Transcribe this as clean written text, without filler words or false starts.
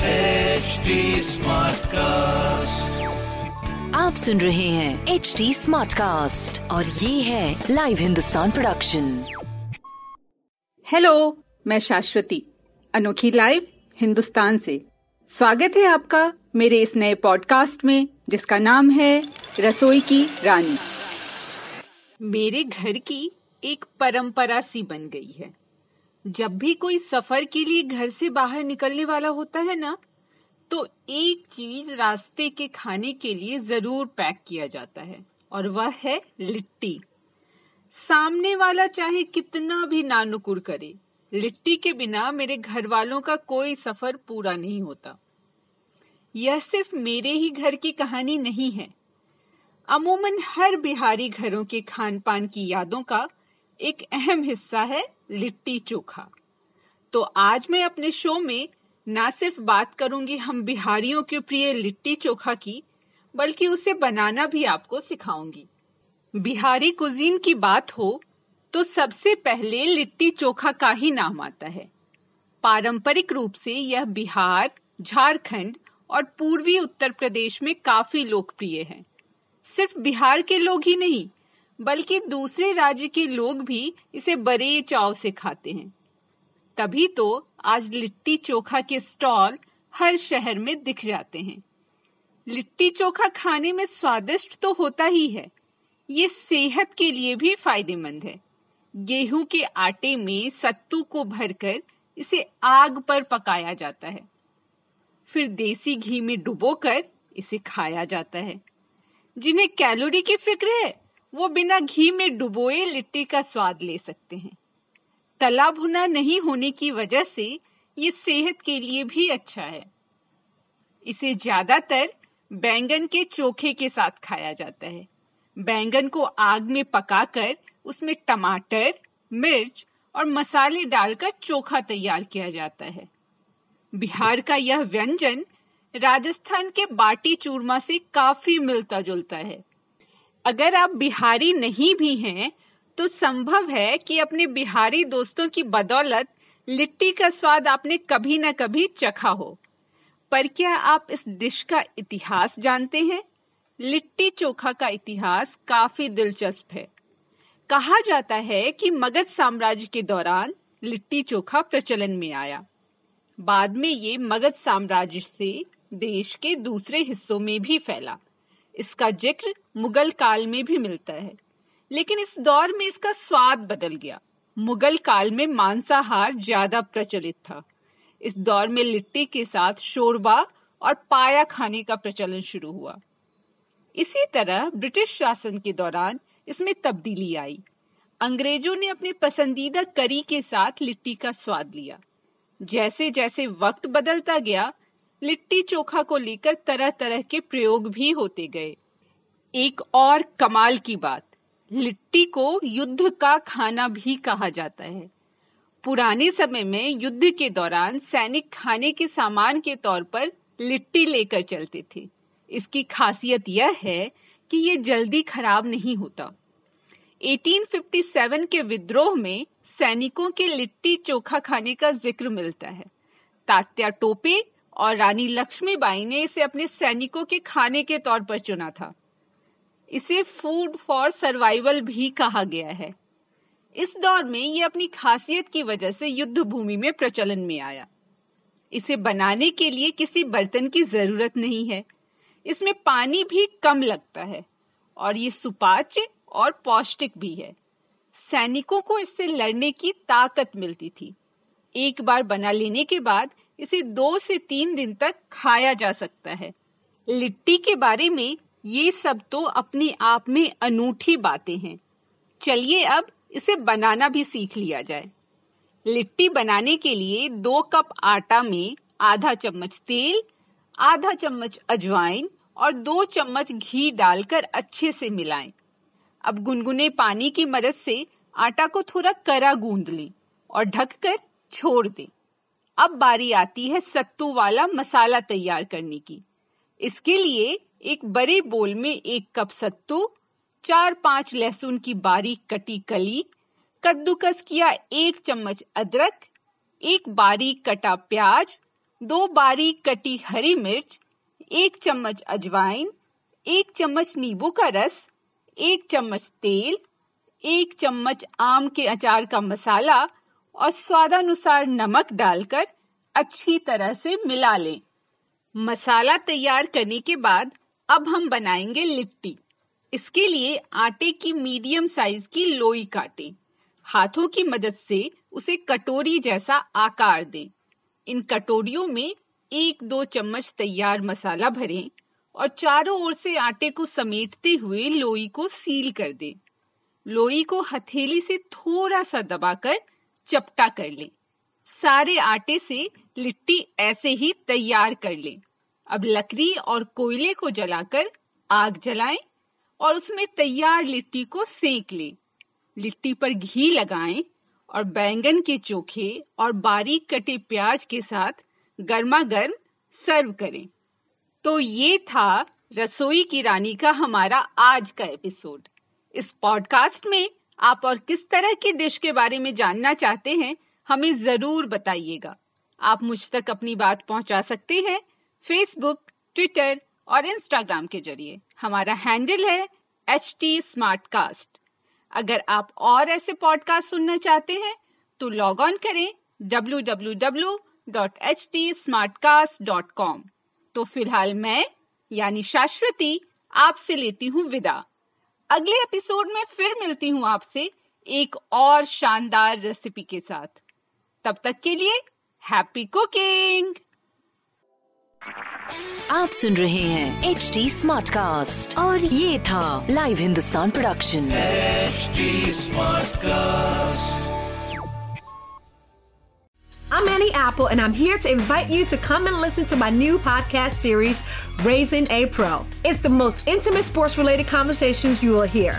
HT SmartCast. आप सुन रहे हैं HT SmartCast और ये है लाइव हिंदुस्तान प्रोडक्शन। हेलो, मैं शाश्वती, अनोखी लाइव हिंदुस्तान से। स्वागत है आपका मेरे इस नए पॉडकास्ट में, जिसका नाम है रसोई की रानी। मेरे घर की एक परंपरा सी बन गई है। जब भी कोई सफर के लिए घर से बाहर निकलने वाला होता है ना, तो एक चीज रास्ते के खाने के लिए जरूर पैक किया जाता है, और वह है लिट्टी। सामने वाला चाहे कितना भी नानुकुर करे, लिट्टी के बिना मेरे घर वालों का कोई सफर पूरा नहीं होता। यह सिर्फ मेरे ही घर की कहानी नहीं है, अमूमन हर बिहारी घरों के खान पान की यादों का एक अहम हिस्सा है लिट्टी चोखा। तो आज मैं अपने शो में ना सिर्फ बात करूंगी हम बिहारियों के प्रिय लिट्टी चोखा की, बल्कि उसे बनाना भी आपको सिखाऊंगी। बिहारी कुजीन की बात हो तो सबसे पहले लिट्टी चोखा का ही नाम आता है। पारंपरिक रूप से यह बिहार, झारखंड और पूर्वी उत्तर प्रदेश में काफी लोकप्रिय है। सिर्फ बिहार के लोग ही नहीं, बल्कि दूसरे राज्य के लोग भी इसे बड़े चाव से खाते हैं। तभी तो आज लिट्टी चोखा के स्टॉल हर शहर में दिख जाते हैं। लिट्टी चोखा खाने में स्वादिष्ट तो होता ही है, ये सेहत के लिए भी फायदेमंद है। गेहूं के आटे में सत्तू को भरकर इसे आग पर पकाया जाता है, फिर देसी घी में डुबोकर इसे खाया जाता है। जिन्हें कैलोरी की फिक्र है, वो बिना घी में डुबोए लिट्टी का स्वाद ले सकते हैं। तला भुना नहीं होने की वजह से ये सेहत के लिए भी अच्छा है। इसे ज्यादातर बैंगन के चोखे के साथ खाया जाता है। बैंगन को आग में पकाकर उसमें टमाटर, मिर्च और मसाले डालकर चोखा तैयार किया जाता है। बिहार का यह व्यंजन राजस्थान के बाटी चूरमा से काफी मिलता जुलता है। अगर आप बिहारी नहीं भी हैं, तो संभव है कि अपने बिहारी दोस्तों की बदौलत लिट्टी का स्वाद आपने कभी ना कभी चखा हो। पर क्या आप इस डिश का इतिहास जानते हैं? लिट्टी चोखा का इतिहास काफी दिलचस्प है। कहा जाता है कि मगध साम्राज्य के दौरान लिट्टी चोखा प्रचलन में आया। बाद में ये मगध साम्राज्य से देश के दूसरे हिस्सों में भी फैला। इसका जिक्र मुगल काल में भी मिलता है, लेकिन इस दौर में इसका स्वाद बदल गया। मुगल काल में मांसाहार ज्यादा प्रचलित था। इस दौर में लिट्टी के साथ शोरबा और पाया खाने का प्रचलन शुरू हुआ। इसी तरह ब्रिटिश शासन के दौरान इसमें तब्दीली आई। अंग्रेजों ने अपने पसंदीदा करी के साथ लिट्टी का स्वाद लिया। जैसे जैसे वक्त बदलता गया, लिट्टी चोखा को लेकर तरह तरह के प्रयोग भी होते गए। एक और कमाल की बात, लिट्टी को युद्ध का खाना भी कहा जाता है। पुराने समय में युद्ध के दौरान सैनिक खाने के सामान के तौर पर लिट्टी लेकर चलते थे। इसकी खासियत यह है कि ये जल्दी खराब नहीं होता। 1857 के विद्रोह में सैनिकों के लिट्टी चोखा खाने का जिक्र मिलता है। तात्या टोपे और रानी लक्ष्मी बाई ने इसे अपने सैनिकों के खाने के तौर पर चुना था। इसे फूड फॉर सर्वाइवल भी कहा गया है। इस दौर में ये अपनी खासियत की वजह से युद्ध भूमि में प्रचलन में आया। इसे बनाने के लिए किसी बर्तन की जरूरत नहीं है। इसमें पानी भी कम लगता है और ये सुपाच्य और पौष्टिक भी है। सैनिकों को इससे लड़ने की ताकत मिलती थी। एक बार बना लेने के बाद इसे 2 से 3 दिन तक खाया जा सकता है। लिट्टी के बारे में ये सब तो अपने आप में अनूठी बातें हैं। चलिए अब इसे बनाना भी सीख लिया जाए। लिट्टी बनाने के लिए 2 कप आटा में आधा चम्मच तेल, आधा चम्मच अजवाइन और 2 चम्मच घी डालकर अच्छे से मिलाएं। अब गुनगुने पानी की मदद से आटा को थोड़ा करा गूंद लें और ढककर छोड़ दें। अब बारी आती है सत्तू वाला मसाला तैयार करने की। इसके लिए एक बड़े बोल में 1 कप सत्तू, 4-5 लहसुन की बारीक कटी कली, कद्दूकस किया 1 चम्मच अदरक, 1 बारीक कटा प्याज, 2 बारीक कटी हरी मिर्च, 1 चम्मच अजवाइन, 1 चम्मच नींबू का रस, 1 चम्मच तेल, 1 चम्मच आम के अचार का मसाला और स्वादानुसार नमक डालकर अच्छी तरह से मिला लें। मसाला तैयार करने के बाद अब हम बनाएंगे लिट्टी। इसके लिए आटे की मीडियम साइज की लोई काटें। हाथों की मदद से उसे कटोरी जैसा आकार दें। इन कटोरियों में 1-2 चम्मच तैयार मसाला भरें और चारों ओर से आटे को समेटते हुए लोई को सील कर दें। लोई को हथेली से थोड़ा सा दबाकर चपटा कर लें। सारे आटे से लिट्टी ऐसे ही तैयार कर लें। अब लकड़ी और कोयले को जलाकर आग जलाएं और उसमें तैयार लिट्टी को सेंक लें। लिट्टी पर घी लगाएं और बैंगन के चोखे और बारीक कटे प्याज के साथ गर्मा गर्म सर्व करें। तो ये था रसोई की रानी का हमारा आज का एपिसोड। इस पॉडकास्ट में आप और किस तरह की डिश के बारे में जानना चाहते हैं, हमें जरूर बताइएगा। आप मुझ तक अपनी बात पहुंचा सकते हैं फेसबुक, ट्विटर और इंस्टाग्राम के जरिए। हमारा हैंडल है HT SmartCast। अगर आप और ऐसे पॉडकास्ट सुनना चाहते हैं तो लॉग ऑन करें www.htsmartcast.com। तो फिलहाल मैं यानी शाश्वती आपसे लेती हूँ विदा। अगले एपिसोड में फिर मिलती हूँ आपसे एक और शानदार रेसिपी के साथ। तब तक के लिए हैप्पी कुकिंग। आप सुन रहे हैं HT SmartCast और ये था live Hindustan production HT SmartCast। I'm Annie Apple, and I'm here to invite you to come and listen to my new podcast series, Raising a Pro. It's the most intimate sports-related conversations you will hear.